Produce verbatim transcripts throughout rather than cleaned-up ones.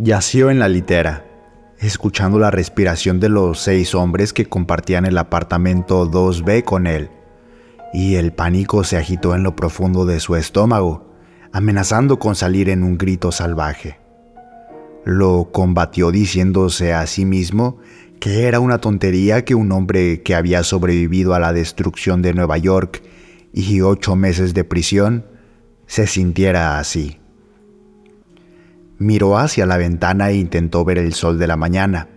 Yació en la litera, escuchando la respiración de los seis hombres que compartían el apartamento dos B con él, y el pánico se agitó en lo profundo de su estómago, amenazando con salir en un grito salvaje. Lo combatió diciéndose a sí mismo que era una tontería que un hombre que había sobrevivido a la destrucción de Nueva York y ocho meses de prisión se sintiera así. Miró hacia la ventana e intentó ver el sol de la mañana,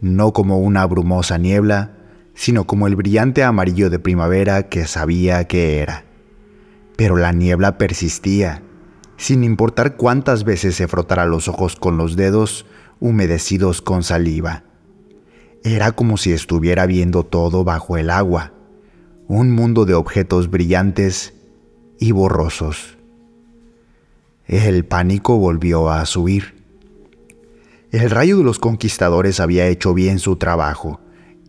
no como una brumosa niebla, sino como el brillante amarillo de primavera que sabía que era. Pero la niebla persistía, sin importar cuántas veces se frotara los ojos con los dedos humedecidos con saliva. Era como si estuviera viendo todo bajo el agua, un mundo de objetos brillantes y borrosos. El pánico volvió a subir. El rayo de los conquistadores había hecho bien su trabajo,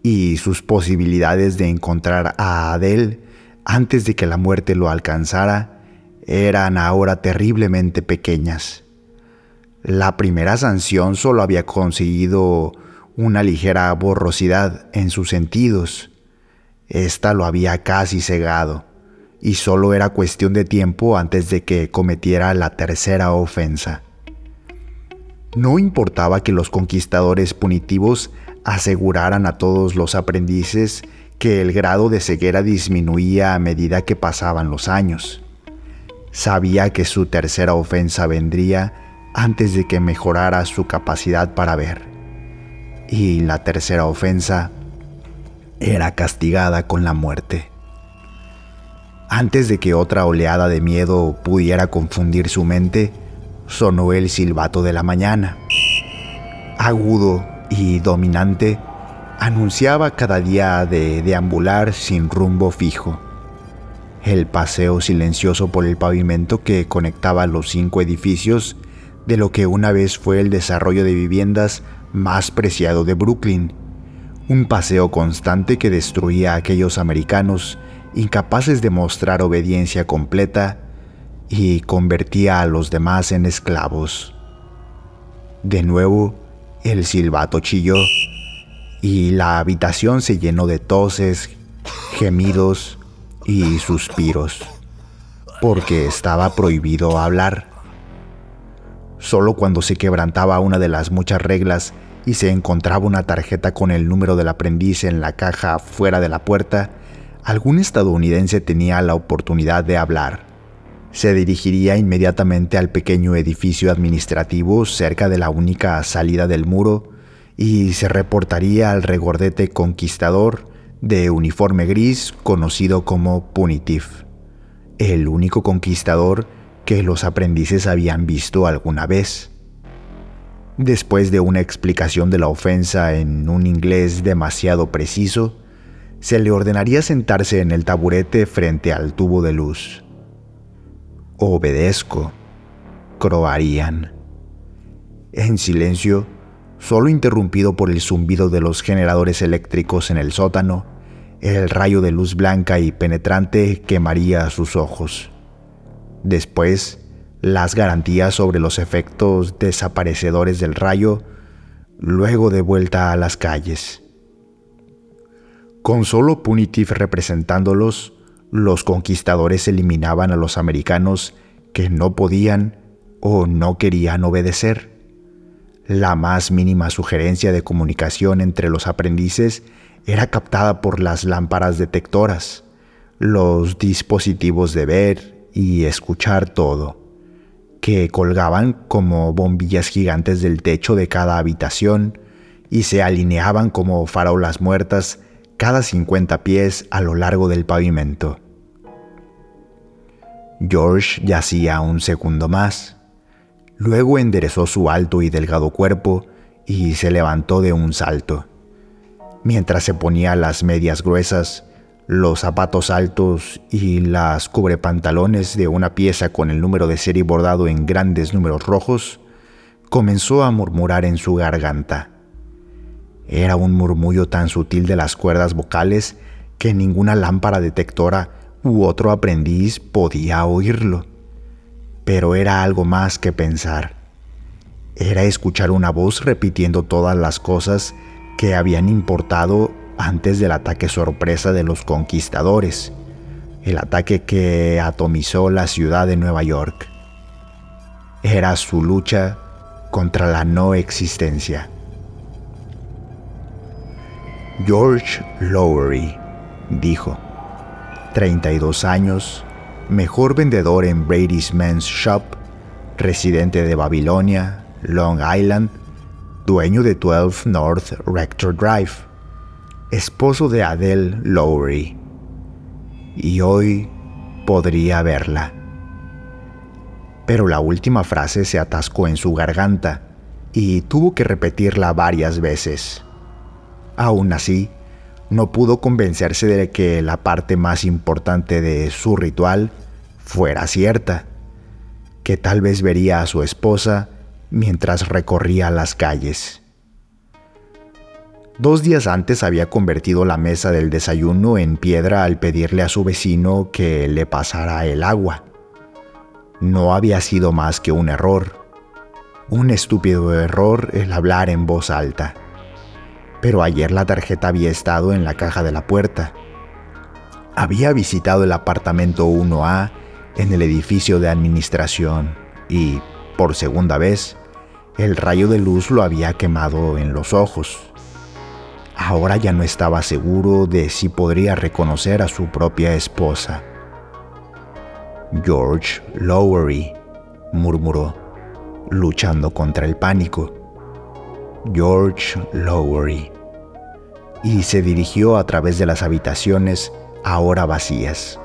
y sus posibilidades de encontrar a Adele antes de que la muerte lo alcanzara eran ahora terriblemente pequeñas. La primera sanción solo había conseguido una ligera borrosidad en sus sentidos. Esta lo había casi cegado, y solo era cuestión de tiempo antes de que cometiera la tercera ofensa. No importaba que los conquistadores punitivos aseguraran a todos los aprendices que el grado de ceguera disminuía a medida que pasaban los años. Sabía que su tercera ofensa vendría antes de que mejorara su capacidad para ver. Y la tercera ofensa era castigada con la muerte. Antes de que otra oleada de miedo pudiera confundir su mente, sonó el silbato de la mañana. Agudo y dominante, anunciaba cada día de deambular sin rumbo fijo. El paseo silencioso por el pavimento que conectaba los cinco edificios de lo que una vez fue el desarrollo de viviendas más preciado de Brooklyn, un paseo constante que destruía a aquellos americanos incapaces de mostrar obediencia completa y convertía a los demás en esclavos. De nuevo, el silbato chilló y la habitación se llenó de toses, gemidos y suspiros, porque estaba prohibido hablar. Solo cuando se quebrantaba una de las muchas reglas y se encontraba una tarjeta con el número del aprendiz en la caja fuera de la puerta, algún estadounidense tenía la oportunidad de hablar. Se dirigiría inmediatamente al pequeño edificio administrativo cerca de la única salida del muro y se reportaría al regordete conquistador de uniforme gris conocido como Punitive, el único conquistador que los aprendices habían visto alguna vez. Después de una explicación de la ofensa en un inglés demasiado preciso, se le ordenaría sentarse en el taburete frente al tubo de luz. «Obedezco», croarían. En silencio, solo interrumpido por el zumbido de los generadores eléctricos en el sótano, el rayo de luz blanca y penetrante quemaría sus ojos. Después, las garantías sobre los efectos desaparecedores del rayo, luego de vuelta a las calles. Con solo Punitive representándolos, los conquistadores eliminaban a los americanos que no podían o no querían obedecer. La más mínima sugerencia de comunicación entre los aprendices era captada por las lámparas detectoras, los dispositivos de ver y escuchar todo, que colgaban como bombillas gigantes del techo de cada habitación y se alineaban como farolas muertas cada cincuenta pies a lo largo del pavimento. George yacía un segundo más. Luego enderezó su alto y delgado cuerpo y se levantó de un salto. Mientras se ponía las medias gruesas, los zapatos altos y las cubrepantalones de una pieza con el número de serie bordado en grandes números rojos, comenzó a murmurar en su garganta. Era un murmullo tan sutil de las cuerdas vocales que ninguna lámpara detectora u otro aprendiz podía oírlo. Pero era algo más que pensar. era escuchar una voz repitiendo todas las cosas que habían importado antes del ataque sorpresa de los conquistadores, el ataque que atomizó la ciudad de Nueva York. Era su lucha contra la no existencia. George Lowry, dijo, treinta y dos años, mejor vendedor en Brady's Men's Shop, residente de Babilonia, Long Island, dueño de doce North Rector Drive, esposo de Adele Lowry. Y hoy podría verla. Pero la última frase se atascó en su garganta y tuvo que repetirla varias veces. Aún así, no pudo convencerse de que la parte más importante de su ritual fuera cierta, que tal vez vería a su esposa mientras recorría las calles. Dos días antes había convertido la mesa del desayuno en piedra al pedirle a su vecino que le pasara el agua. No había sido más que un error, un estúpido error el hablar en voz alta. Pero ayer la tarjeta había estado en la caja de la puerta. Había visitado el apartamento uno A en el edificio de administración y, por segunda vez, el rayo de luz lo había quemado en los ojos. Ahora ya no estaba seguro de si podría reconocer a su propia esposa. «George Lowry», murmuró, luchando contra el pánico. «George Lowry». Y se dirigió a través de las habitaciones, ahora vacías.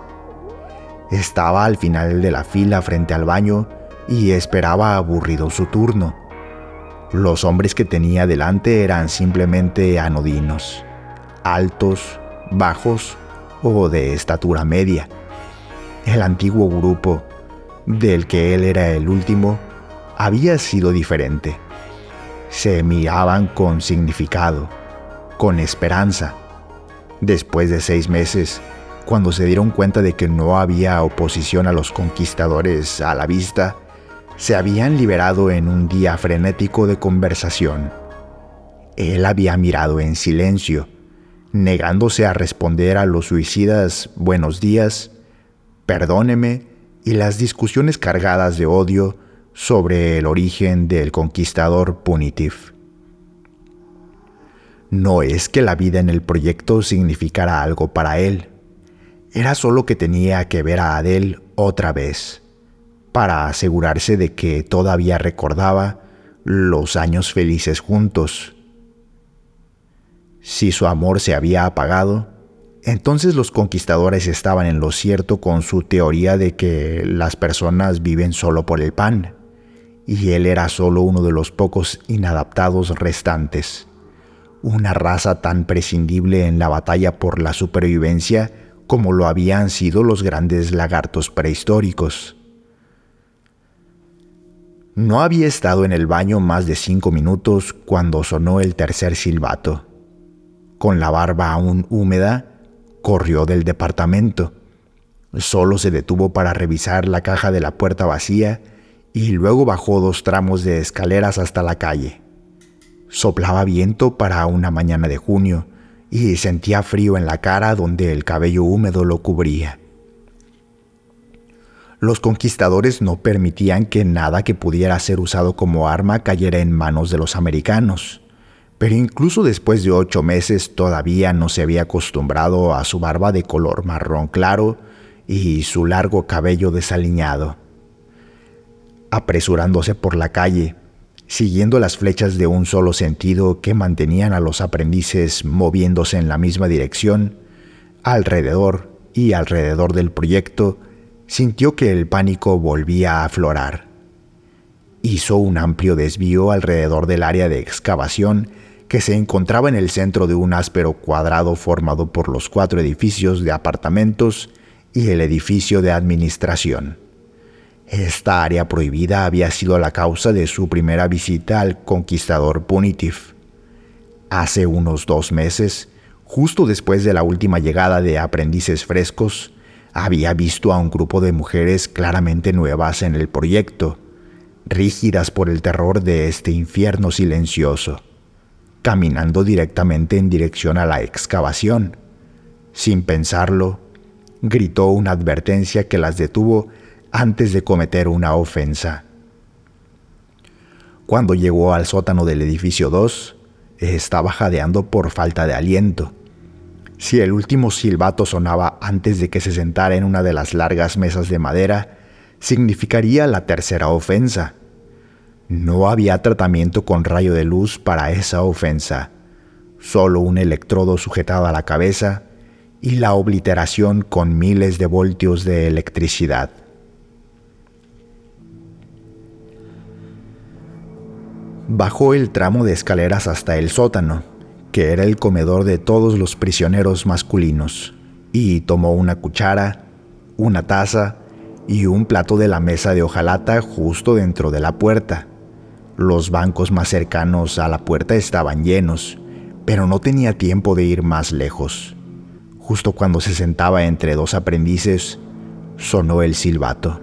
Estaba al final de la fila frente al baño y esperaba aburrido su turno. Los hombres que tenía delante eran simplemente anodinos, altos, bajos o de estatura media. El antiguo grupo, del que él era el último, había sido diferente. Se miraban con significado, con esperanza. Después de seis meses, cuando se dieron cuenta de que no había oposición a los conquistadores a la vista, se habían liberado en un día frenético de conversación. Él había mirado en silencio, negándose a responder a los suicidas buenos días, perdóneme y las discusiones cargadas de odio sobre el origen del conquistador Punitive. No es que la vida en el proyecto significara algo para él, era solo que tenía que ver a Adele otra vez, para asegurarse de que todavía recordaba los años felices juntos. Si su amor se había apagado, entonces los conquistadores estaban en lo cierto con su teoría de que las personas viven solo por el pan, y él era solo uno de los pocos inadaptados restantes, una raza tan prescindible en la batalla por la supervivencia como lo habían sido los grandes lagartos prehistóricos. No había estado en el baño más de cinco minutos cuando sonó el tercer silbato. Con la barba aún húmeda, corrió del departamento. Solo se detuvo para revisar la caja de la puerta vacía y luego bajó dos tramos de escaleras hasta la calle. Soplaba viento para una mañana de junio y sentía frío en la cara donde el cabello húmedo lo cubría. Los conquistadores no permitían que nada que pudiera ser usado como arma cayera en manos de los americanos, pero incluso después de ocho meses todavía no se había acostumbrado a su barba de color marrón claro y su largo cabello desaliñado. Apresurándose por la calle, siguiendo las flechas de un solo sentido que mantenían a los aprendices moviéndose en la misma dirección, alrededor y alrededor del proyecto, sintió que el pánico volvía a aflorar. Hizo un amplio desvío alrededor del área de excavación que se encontraba en el centro de un áspero cuadrado formado por los cuatro edificios de apartamentos y el edificio de administración. Esta área prohibida había sido la causa de su primera visita al conquistador Punitive. Hace unos dos meses, justo después de la última llegada de aprendices frescos, había visto a un grupo de mujeres claramente nuevas en el proyecto, rígidas por el terror de este infierno silencioso, caminando directamente en dirección a la excavación. Sin pensarlo, gritó una advertencia que las detuvo antes de cometer una ofensa. Cuando llegó al sótano del edificio dos, estaba jadeando por falta de aliento. Si el último silbato sonaba antes de que se sentara en una de las largas mesas de madera, significaría la tercera ofensa. No había tratamiento con rayo de luz para esa ofensa, solo un electrodo sujetado a la cabeza y la obliteración con miles de voltios de electricidad. Bajó el tramo de escaleras hasta el sótano, que era el comedor de todos los prisioneros masculinos, y tomó una cuchara, una taza y un plato de la mesa de hojalata justo dentro de la puerta. Los bancos más cercanos a la puerta estaban llenos, pero no tenía tiempo de ir más lejos. Justo cuando se sentaba entre dos aprendices, sonó el silbato.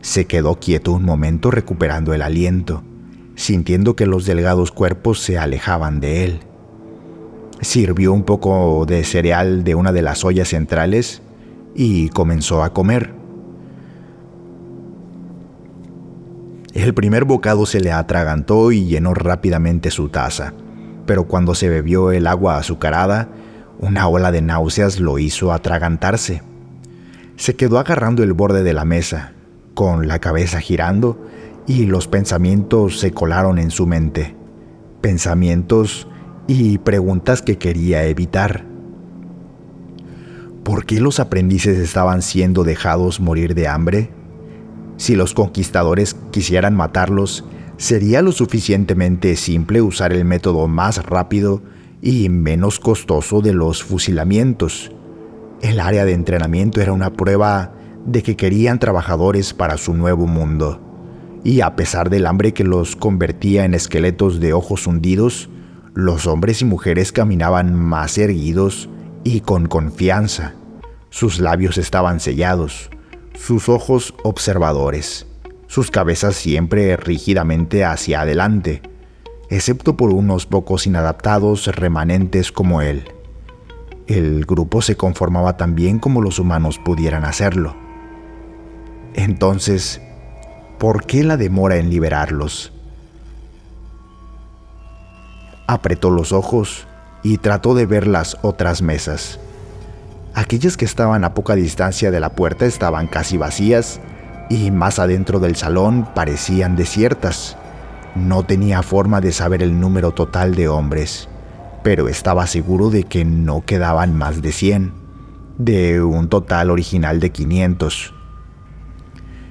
Se quedó quieto un momento recuperando el aliento, sintiendo que los delgados cuerpos se alejaban de él. Sirvió un poco de cereal de una de las ollas centrales y comenzó a comer. El primer bocado se le atragantó y llenó rápidamente su taza, pero cuando se bebió el agua azucarada, una ola de náuseas lo hizo atragantarse. Se quedó agarrando el borde de la mesa, con la cabeza girando, y los pensamientos se colaron en su mente, pensamientos y preguntas que quería evitar. ¿Por qué los aprendices estaban siendo dejados morir de hambre? Si los conquistadores quisieran matarlos, sería lo suficientemente simple usar el método más rápido y menos costoso de los fusilamientos. El área de entrenamiento era una prueba de que querían trabajadores para su nuevo mundo. Y a pesar del hambre que los convertía en esqueletos de ojos hundidos, los hombres y mujeres caminaban más erguidos y con confianza. Sus labios estaban sellados, sus ojos observadores, sus cabezas siempre rígidamente hacia adelante, excepto por unos pocos inadaptados remanentes como él. El grupo se conformaba tan bien como los humanos pudieran hacerlo. Entonces, ¿por qué la demora en liberarlos? Apretó los ojos y trató de ver las otras mesas. Aquellas que estaban a poca distancia de la puerta estaban casi vacías y más adentro del salón parecían desiertas. No tenía forma de saber el número total de hombres, pero estaba seguro de que no quedaban más de cien, de un total original de quinientos.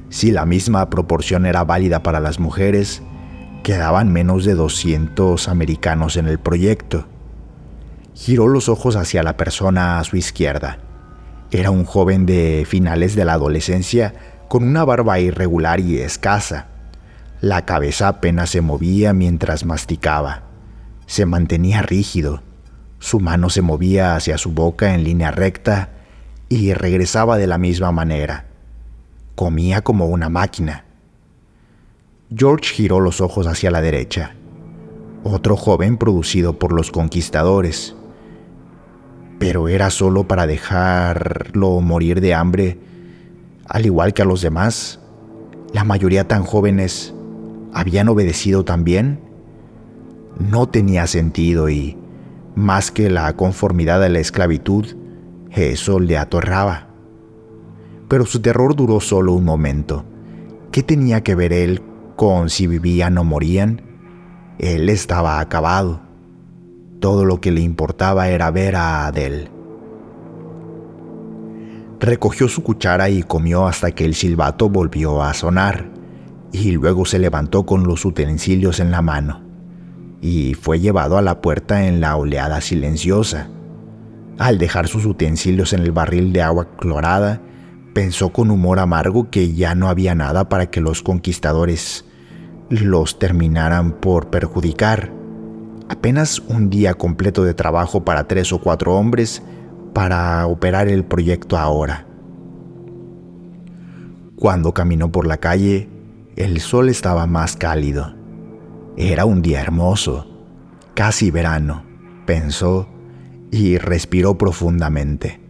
Si la misma proporción era válida para las mujeres, quedaban menos de doscientos americanos en el proyecto. Giró los ojos hacia la persona a su izquierda. Era un joven de finales de la adolescencia con una barba irregular y escasa. La cabeza apenas se movía mientras masticaba. Se mantenía rígido. Su mano se movía hacia su boca en línea recta y regresaba de la misma manera. Comía como una máquina. George giró los ojos hacia la derecha. Otro joven producido por los conquistadores. Pero era solo para dejarlo morir de hambre, al igual que a los demás. La mayoría tan jóvenes, ¿habían obedecido también? No tenía sentido y, más que la conformidad a la esclavitud, eso le atorraba. Pero su terror duró solo un momento. ¿Qué tenía que ver él con si vivían o morían? Él estaba acabado. Todo lo que le importaba era ver a Adele. Recogió su cuchara y comió hasta que el silbato volvió a sonar, y luego se levantó con los utensilios en la mano, y fue llevado a la puerta en la oleada silenciosa. Al dejar sus utensilios en el barril de agua clorada, pensó con humor amargo que ya no había nada para que los conquistadores los terminaran por perjudicar. Apenas un día completo de trabajo para tres o cuatro hombres para operar el proyecto ahora. Cuando caminó por la calle, El sol estaba más cálido. Era un día hermoso, casi verano, pensó y respiró profundamente.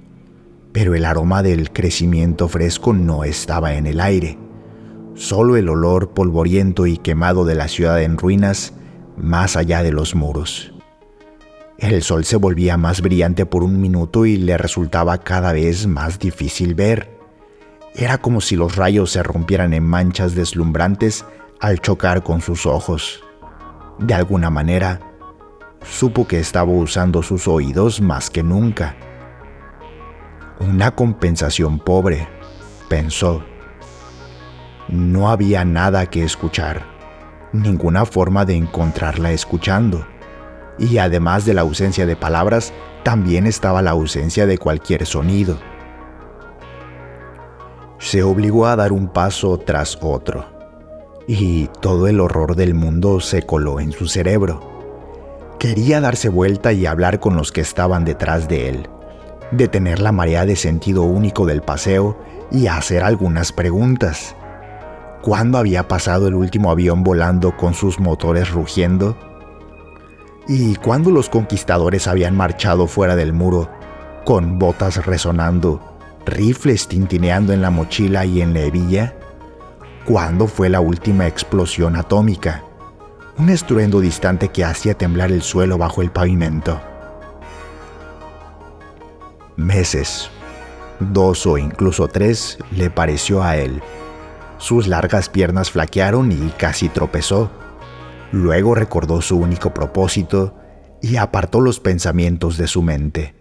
Pero el aroma del crecimiento fresco no estaba en el aire. Solo el olor polvoriento y quemado de la ciudad en ruinas, más allá de los muros. El sol se volvía más brillante por un minuto y le resultaba cada vez más difícil ver. Era como si los rayos se rompieran en manchas deslumbrantes al chocar con sus ojos. De alguna manera, supo que estaba usando sus oídos más que nunca. Una compensación pobre, pensó. No había nada que escuchar, ninguna forma de encontrarla escuchando, y además de la ausencia de palabras, también estaba la ausencia de cualquier sonido. Se obligó a dar un paso tras otro, y todo el horror del mundo se coló en su cerebro. Quería darse vuelta y hablar con los que estaban detrás de él, detener la marea de sentido único del paseo y hacer algunas preguntas. ¿Cuándo había pasado el último avión volando con sus motores rugiendo? ¿Y cuándo los conquistadores habían marchado fuera del muro, con botas resonando, rifles tintineando en la mochila y en la hebilla? ¿Cuándo fue la última explosión atómica? Un estruendo distante que hacía temblar el suelo bajo el pavimento. Meses, dos o incluso tres, le pareció a él. Sus largas piernas flaquearon y casi tropezó. Luego recordó su único propósito y apartó los pensamientos de su mente.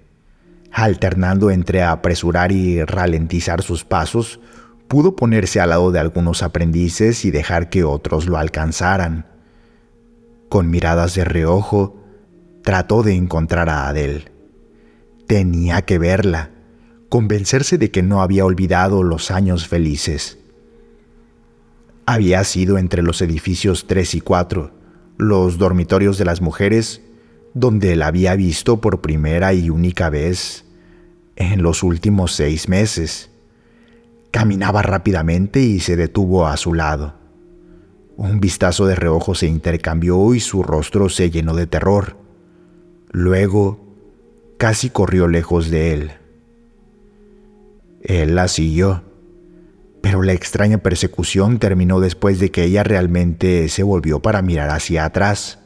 Alternando entre apresurar y ralentizar sus pasos, pudo ponerse al lado de algunos aprendices y dejar que otros lo alcanzaran. Con miradas de reojo, trató de encontrar a Adele. Tenía que verla, convencerse de que no había olvidado los años felices. Había sido entre los edificios tres y cuatro, los dormitorios de las mujeres, donde la había visto por primera y única vez en los últimos seis meses. Caminaba rápidamente y se detuvo a su lado. Un vistazo de reojo se intercambió y su rostro se llenó de terror. Luego, casi corrió lejos de él. Él la siguió. Pero la extraña persecución terminó después de que ella realmente se volvió para mirar hacia atrás.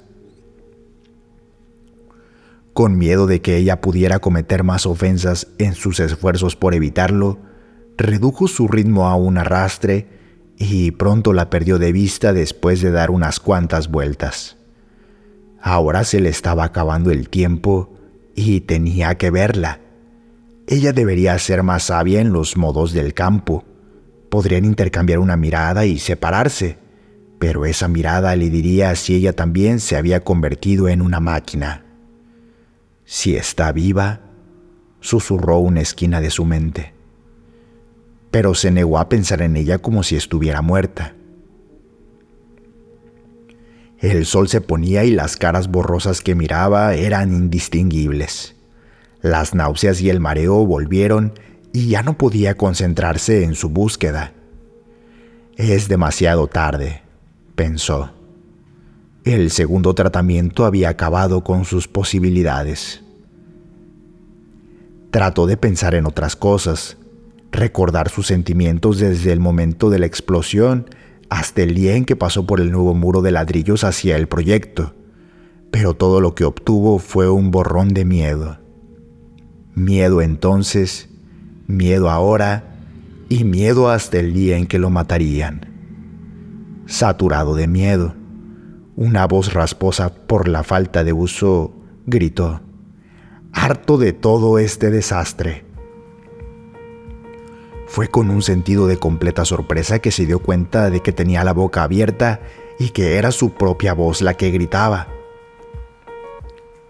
Con miedo de que ella pudiera cometer más ofensas en sus esfuerzos por evitarlo, redujo su ritmo a un arrastre y pronto la perdió de vista después de dar unas cuantas vueltas. Ahora se le estaba acabando el tiempo y tenía que verla. Ella debería ser más sabia en los modos del campo. Podrían intercambiar una mirada y separarse, pero esa mirada le diría si ella también se había convertido en una máquina. «Si está viva», susurró una esquina de su mente. Pero se negó a pensar en ella como si estuviera muerta. El sol se ponía y las caras borrosas que miraba eran indistinguibles. Las náuseas y el mareo volvieron y ya no podía concentrarse en su búsqueda. «Es demasiado tarde», pensó. El segundo tratamiento había acabado con sus posibilidades. Trató de pensar en otras cosas, recordar sus sentimientos desde el momento de la explosión hasta el día en que pasó por el nuevo muro de ladrillos hacia el proyecto, pero todo lo que obtuvo fue un borrón de miedo. Miedo entonces, miedo ahora y miedo hasta el día en que lo matarían. Saturado de miedo, una voz rasposa por la falta de uso gritó, harto de todo este desastre. Fue con un sentido de completa sorpresa que se dio cuenta de que tenía la boca abierta y que era su propia voz la que gritaba.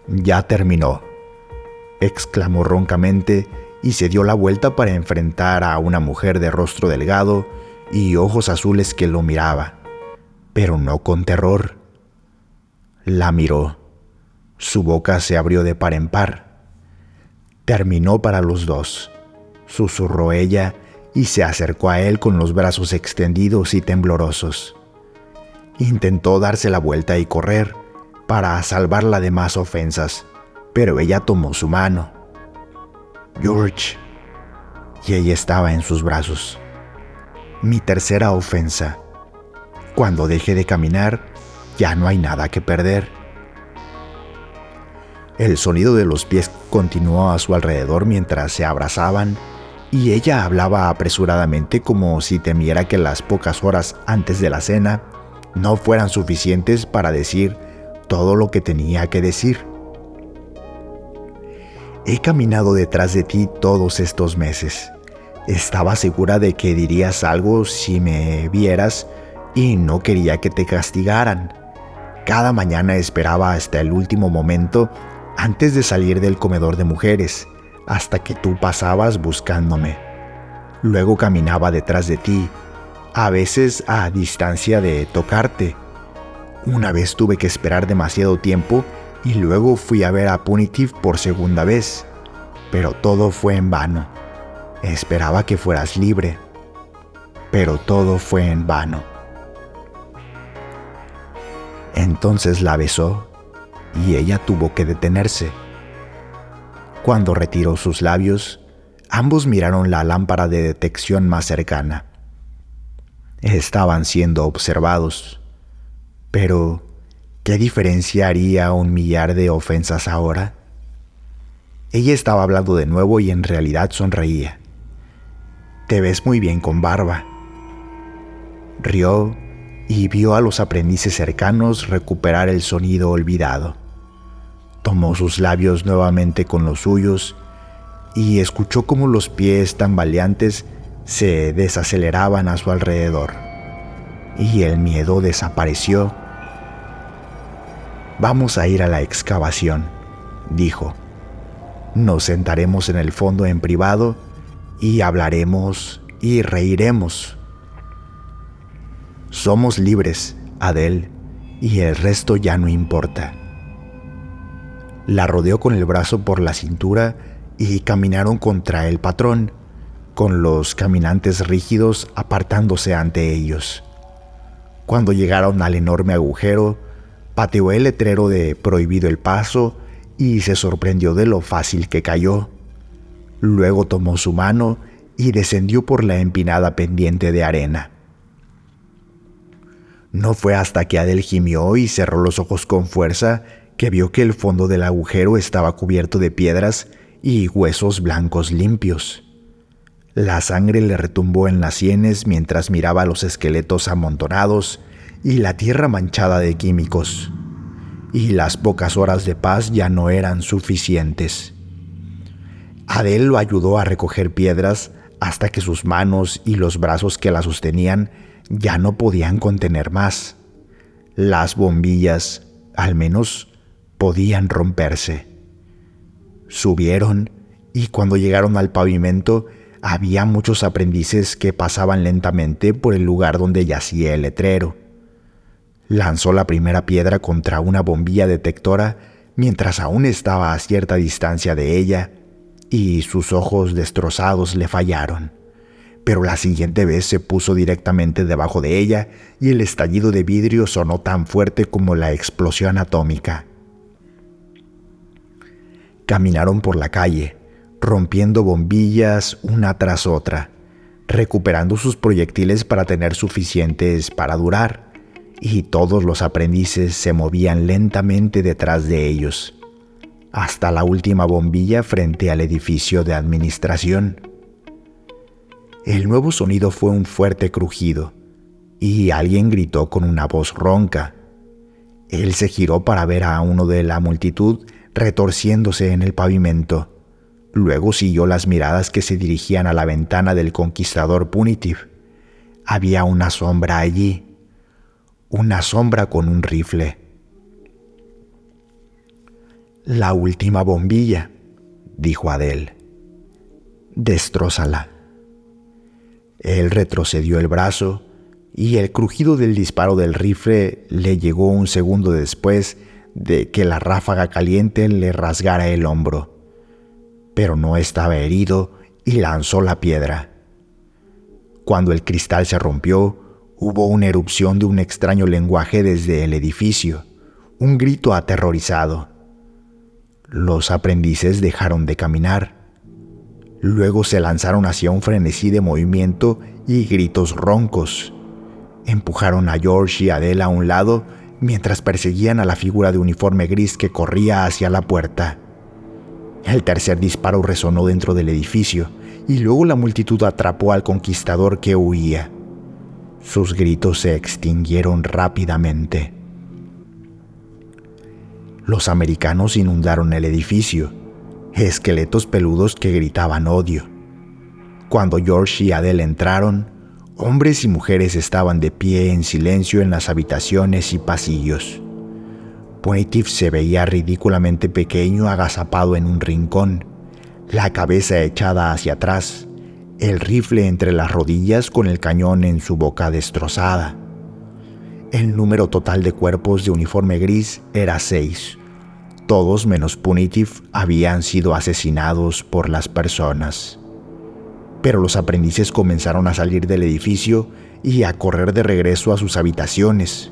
«Ya terminó», exclamó roncamente, y se dio la vuelta para enfrentar a una mujer de rostro delgado y ojos azules que lo miraba, pero no con terror. La miró. Su boca se abrió de par en par. «Terminó para los dos», susurró ella y se acercó a él con los brazos extendidos y temblorosos. Intentó darse la vuelta y correr para salvarla de más ofensas, pero ella tomó su mano. «George», y ella estaba en sus brazos. Mi tercera ofensa. Cuando deje de caminar, ya no hay nada que perder. El sonido de los pies continuó a su alrededor mientras se abrazaban, y ella hablaba apresuradamente como si temiera que las pocas horas antes de la cena no fueran suficientes para decir todo lo que tenía que decir. He caminado detrás de ti todos estos meses. Estaba segura de que dirías algo si me vieras y no quería que te castigaran. Cada mañana esperaba hasta el último momento antes de salir del comedor de mujeres, hasta que tú pasabas buscándome. Luego caminaba detrás de ti, a veces a distancia de tocarte. Una vez tuve que esperar demasiado tiempo y luego fui a ver a Punitive por segunda vez, pero todo fue en vano. Esperaba que fueras libre, pero todo fue en vano. Entonces la besó y ella tuvo que detenerse. Cuando retiró sus labios, ambos miraron la lámpara de detección más cercana. Estaban siendo observados, pero ¿qué diferencia haría un millar de ofensas ahora? Ella estaba hablando de nuevo y en realidad sonreía. «Te ves muy bien con barba». Rió y vio a los aprendices cercanos recuperar el sonido olvidado. Tomó sus labios nuevamente con los suyos y escuchó cómo los pies tambaleantes se desaceleraban a su alrededor. Y el miedo desapareció. «Vamos a ir a la excavación», dijo. «Nos sentaremos en el fondo en privado y hablaremos y reiremos». Somos libres, Adele, y el resto ya no importa. La rodeó con el brazo por la cintura y caminaron contra el patrón, con los caminantes rígidos apartándose ante ellos. Cuando llegaron al enorme agujero, pateó el letrero de prohibido el paso y se sorprendió de lo fácil que cayó. Luego tomó su mano y descendió por la empinada pendiente de arena. No fue hasta que Adele gimió y cerró los ojos con fuerza que vio que el fondo del agujero estaba cubierto de piedras y huesos blancos limpios. La sangre le retumbó en las sienes mientras miraba los esqueletos amontonados y la tierra manchada de químicos. Y las pocas horas de paz ya no eran suficientes. Adele lo ayudó a recoger piedras hasta que sus manos y los brazos que la sostenían ya no podían contener más. Las bombillas, al menos, podían romperse. Subieron y cuando llegaron al pavimento había muchos aprendices que pasaban lentamente por el lugar donde yacía el letrero. Lanzó la primera piedra contra una bombilla detectora mientras aún estaba a cierta distancia de ella y sus ojos destrozados le fallaron. Pero la siguiente vez se puso directamente debajo de ella y el estallido de vidrio sonó tan fuerte como la explosión atómica. Caminaron por la calle, rompiendo bombillas una tras otra, recuperando sus proyectiles para tener suficientes para durar, y todos los aprendices se movían lentamente detrás de ellos, hasta la última bombilla frente al edificio de administración. El nuevo sonido fue un fuerte crujido, y alguien gritó con una voz ronca. Él se giró para ver a uno de la multitud retorciéndose en el pavimento. Luego siguió las miradas que se dirigían a la ventana del conquistador Punitive. Había una sombra allí, una sombra con un rifle. «La última bombilla», dijo Adele. «Destrózala». Él retrocedió el brazo y el crujido del disparo del rifle le llegó un segundo después de que la ráfaga caliente le rasgara el hombro. Pero no estaba herido y lanzó la piedra. Cuando el cristal se rompió, hubo una erupción de un extraño lenguaje desde el edificio, un grito aterrorizado. Los aprendices dejaron de caminar. Luego se lanzaron hacia un frenesí de movimiento y gritos roncos. Empujaron a George y Adela a un lado mientras perseguían a la figura de uniforme gris que corría hacia la puerta. El tercer disparo resonó dentro del edificio y luego la multitud atrapó al conquistador que huía. Sus gritos se extinguieron rápidamente. Los americanos inundaron el edificio, esqueletos peludos que gritaban odio. Cuando George y Adele entraron, hombres y mujeres estaban de pie en silencio en las habitaciones y pasillos. Pontiff se veía ridículamente pequeño agazapado en un rincón, la cabeza echada hacia atrás, el rifle entre las rodillas con el cañón en su boca destrozada. El número total de cuerpos de uniforme gris era seis. Todos menos Punitive habían sido asesinados por las personas. Pero los aprendices comenzaron a salir del edificio y a correr de regreso a sus habitaciones,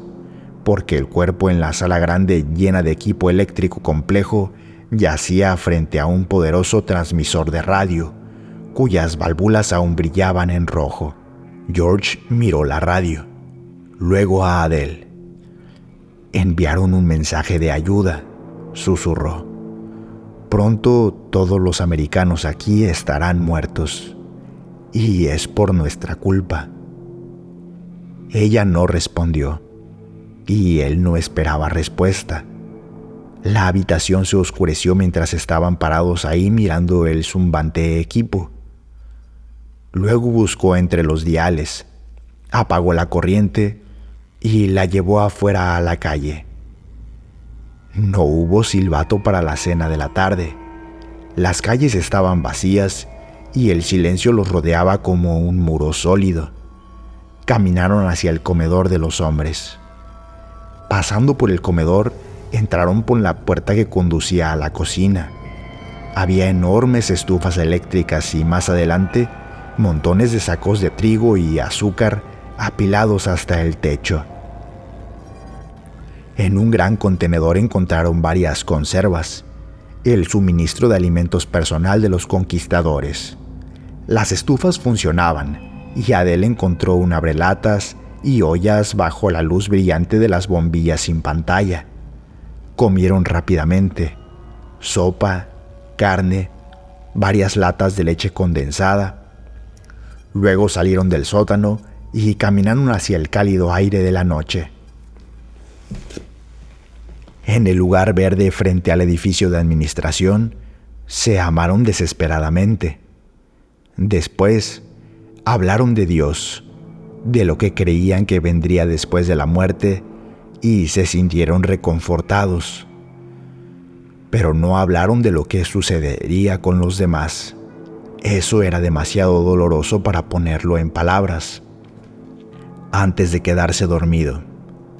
porque el cuerpo en la sala grande llena de equipo eléctrico complejo yacía frente a un poderoso transmisor de radio, cuyas válvulas aún brillaban en rojo. George miró la radio. Luego a Adele. Enviaron un mensaje de ayuda, susurró. Pronto todos los americanos aquí estarán muertos, y es por nuestra culpa. Ella no respondió, y él no esperaba respuesta. La habitación se oscureció mientras estaban parados ahí mirando el zumbante equipo. Luego buscó entre los diales, apagó la corriente y la llevó afuera a la calle. No hubo silbato para la cena de la tarde. Las calles estaban vacías y el silencio los rodeaba como un muro sólido. Caminaron hacia el comedor de los hombres. Pasando por el comedor, entraron por la puerta que conducía a la cocina. Había enormes estufas eléctricas y más adelante, montones de sacos de trigo y azúcar apilados hasta el techo. En un gran contenedor encontraron varias conservas, el suministro de alimentos personal de los conquistadores. Las estufas funcionaban y Adele encontró un abrelatas y ollas bajo la luz brillante de las bombillas sin pantalla. Comieron rápidamente, sopa, carne, varias latas de leche condensada. Luego salieron del sótano y caminaron hacia el cálido aire de la noche. En el lugar verde frente al edificio de administración, se amaron desesperadamente. Después, hablaron de Dios, de lo que creían que vendría después de la muerte, y se sintieron reconfortados. Pero no hablaron de lo que sucedería con los demás. Eso era demasiado doloroso para ponerlo en palabras. Antes de quedarse dormido,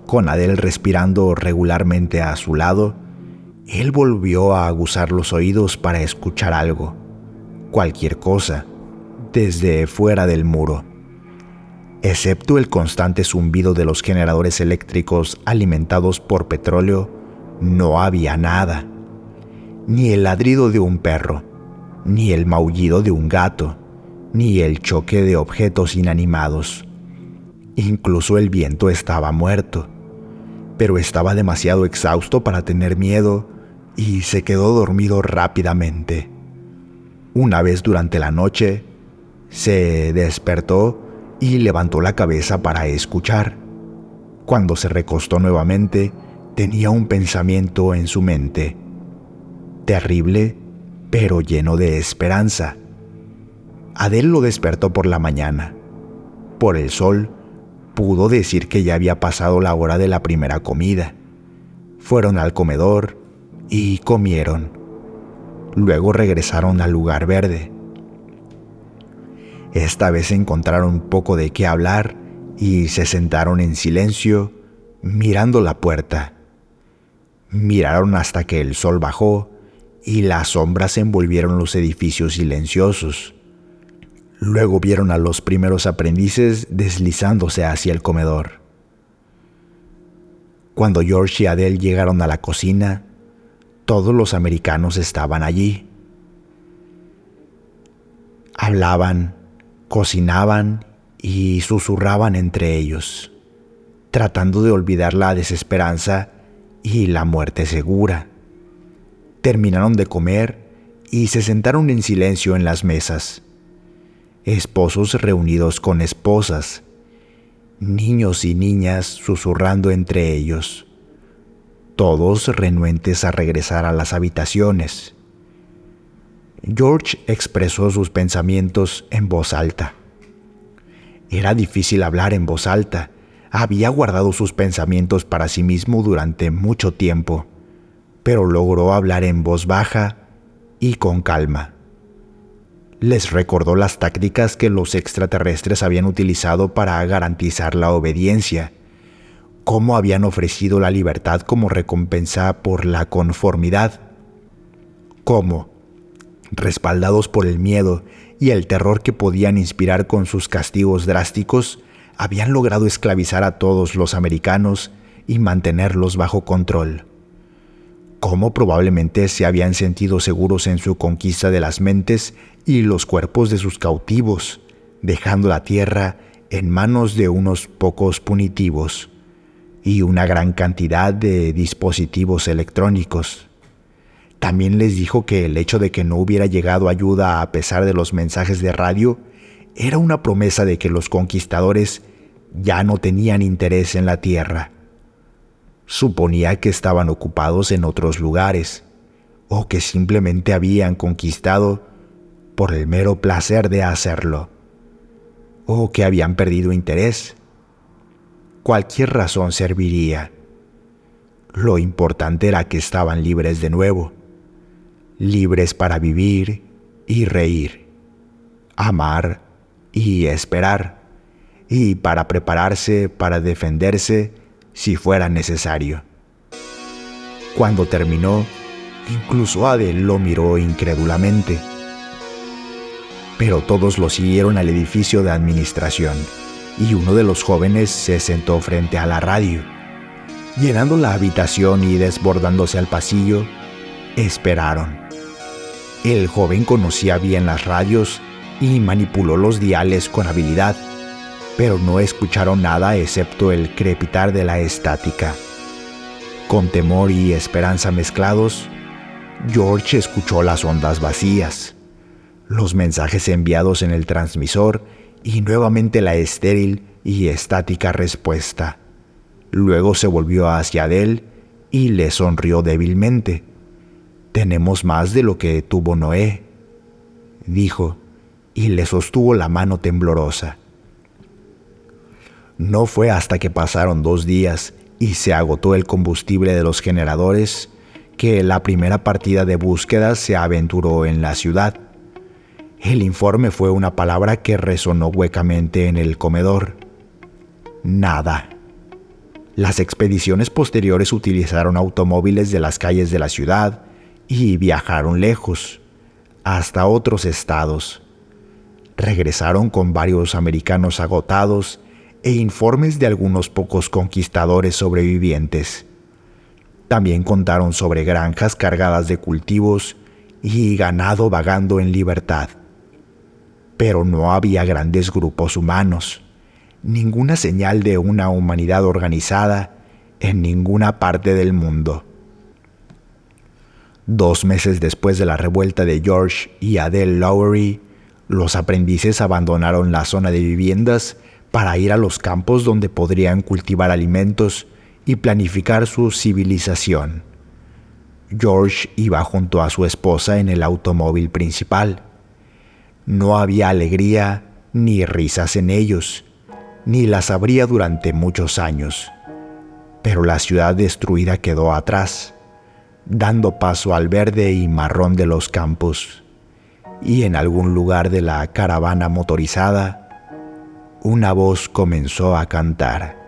con Adele respirando regularmente a su lado, él volvió a aguzar los oídos para escuchar algo, cualquier cosa, desde fuera del muro. Excepto el constante zumbido de los generadores eléctricos alimentados por petróleo, no había nada. Ni el ladrido de un perro, ni el maullido de un gato, ni el choque de objetos inanimados. Incluso el viento estaba muerto, pero estaba demasiado exhausto para tener miedo y se quedó dormido rápidamente. Una vez durante la noche, se despertó y levantó la cabeza para escuchar. Cuando se recostó nuevamente, tenía un pensamiento en su mente, terrible pero lleno de esperanza. Adele lo despertó por la mañana. Por el sol, pudo decir que ya había pasado la hora de la primera comida. Fueron al comedor y comieron. Luego regresaron al lugar verde. Esta vez encontraron poco de qué hablar y se sentaron en silencio, mirando la puerta. Miraron hasta que el sol bajó y las sombras envolvieron los edificios silenciosos. Luego vieron a los primeros aprendices deslizándose hacia el comedor. Cuando George y Adele llegaron a la cocina, todos los americanos estaban allí. Hablaban, cocinaban y susurraban entre ellos, tratando de olvidar la desesperanza y la muerte segura. Terminaron de comer y se sentaron en silencio en las mesas. Esposos reunidos con esposas, niños y niñas susurrando entre ellos, todos renuentes a regresar a las habitaciones. George expresó sus pensamientos en voz alta. Era difícil hablar en voz alta. Había guardado sus pensamientos para sí mismo durante mucho tiempo, pero logró hablar en voz baja y con calma. Les recordó las tácticas que los extraterrestres habían utilizado para garantizar la obediencia, cómo habían ofrecido la libertad como recompensa por la conformidad, cómo, respaldados por el miedo y el terror que podían inspirar con sus castigos drásticos, habían logrado esclavizar a todos los americanos y mantenerlos bajo control. Cómo probablemente se habían sentido seguros en su conquista de las mentes y los cuerpos de sus cautivos, dejando la tierra en manos de unos pocos punitivos y una gran cantidad de dispositivos electrónicos. También les dijo que el hecho de que no hubiera llegado ayuda a pesar de los mensajes de radio era una promesa de que los conquistadores ya no tenían interés en la tierra. Suponía que estaban ocupados en otros lugares, o que simplemente habían conquistado por el mero placer de hacerlo, o que habían perdido interés. Cualquier razón serviría. Lo importante era que estaban libres de nuevo, libres para vivir y reír, amar y esperar, y para prepararse para defenderse si fuera necesario. Cuando terminó, incluso Adele lo miró incrédulamente. Pero todos lo siguieron al edificio de administración, y uno de los jóvenes se sentó frente a la radio, llenando la habitación y desbordándose al pasillo. Esperaron. El joven conocía bien las radios y manipuló los diales con habilidad, pero no escucharon nada excepto el crepitar de la estática. Con temor y esperanza mezclados, George escuchó las ondas vacías, los mensajes enviados en el transmisor y nuevamente la estéril y estática respuesta. Luego se volvió hacia Adele y le sonrió débilmente. «Tenemos más de lo que tuvo Noé», dijo, y le sostuvo la mano temblorosa. No fue hasta que pasaron dos días y se agotó el combustible de los generadores que la primera partida de búsqueda se aventuró en la ciudad. El informe fue una palabra que resonó huecamente en el comedor: nada. Las expediciones posteriores utilizaron automóviles de las calles de la ciudad y viajaron lejos, hasta otros estados. Regresaron con varios americanos agotados e informes de algunos pocos conquistadores sobrevivientes. También contaron sobre granjas cargadas de cultivos y ganado vagando en libertad. Pero no había grandes grupos humanos, ninguna señal de una humanidad organizada en ninguna parte del mundo. Dos meses después de la revuelta de George y Adele Lowery, los aprendices abandonaron la zona de viviendas para ir a los campos donde podrían cultivar alimentos y planificar su civilización. George iba junto a su esposa en el automóvil principal. No había alegría ni risas en ellos, ni las habría durante muchos años. Pero la ciudad destruida quedó atrás, dando paso al verde y marrón de los campos. Y en algún lugar de la caravana motorizada, una voz comenzó a cantar.